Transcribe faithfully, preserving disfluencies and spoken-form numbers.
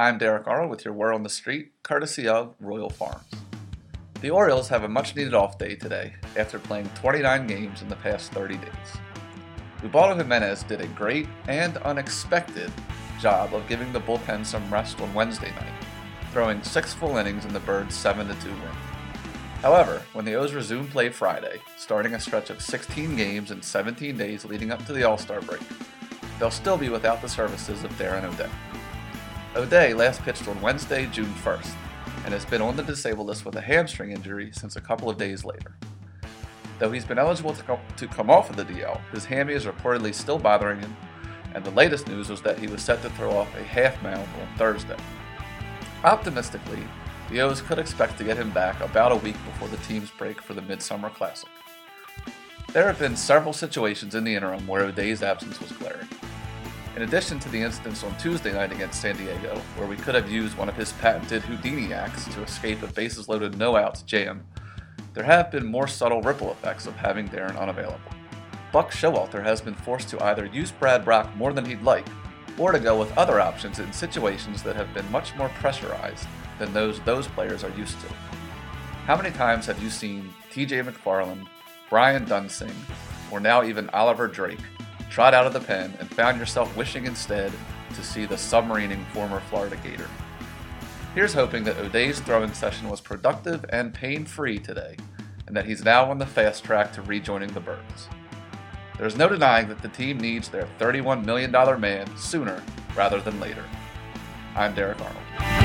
I'm Derek Arnold with your Word on the Street, courtesy of Royal Farms. The Orioles have a much-needed off day today after playing twenty-nine games in the past thirty days. Ubaldo Jimenez did a great and unexpected job of giving the bullpen some rest on Wednesday night, throwing six full innings in the Birds' seven to two win. However, when the O's resumed play Friday, starting a stretch of sixteen games in seventeen days leading up to the All-Star break, they'll still be without the services of Darren O'Day. O'Day last pitched on Wednesday, June first, and has been on the disabled list with a hamstring injury since a couple of days later. Though he's been eligible to come off of the D L, his hammy is reportedly still bothering him, and the latest news was that he was set to throw off a half mound on Thursday. Optimistically, the O's could expect to get him back about a week before the team's break for the Midsummer Classic. There have been several situations in the interim where O'Day's absence was glaring. In addition to the instance on Tuesday night against San Diego, where we could have used one of his patented Houdini acts to escape a bases-loaded no-outs jam, there have been more subtle ripple effects of having Darren unavailable. Buck Showalter has been forced to either use Brad Brock more than he'd like, or to go with other options in situations that have been much more pressurized than those those players are used to. How many times have you seen T J McFarland, Brian Dunsing, or now even Oliver Drake trot out of the pen and found yourself wishing instead to see the submarining former Florida Gator? Here's hoping that O'Day's throwing session was productive and pain-free today, and that he's now on the fast track to rejoining the Birds. There's no denying that the team needs their thirty-one million dollars man sooner rather than later. I'm Derek Arnold.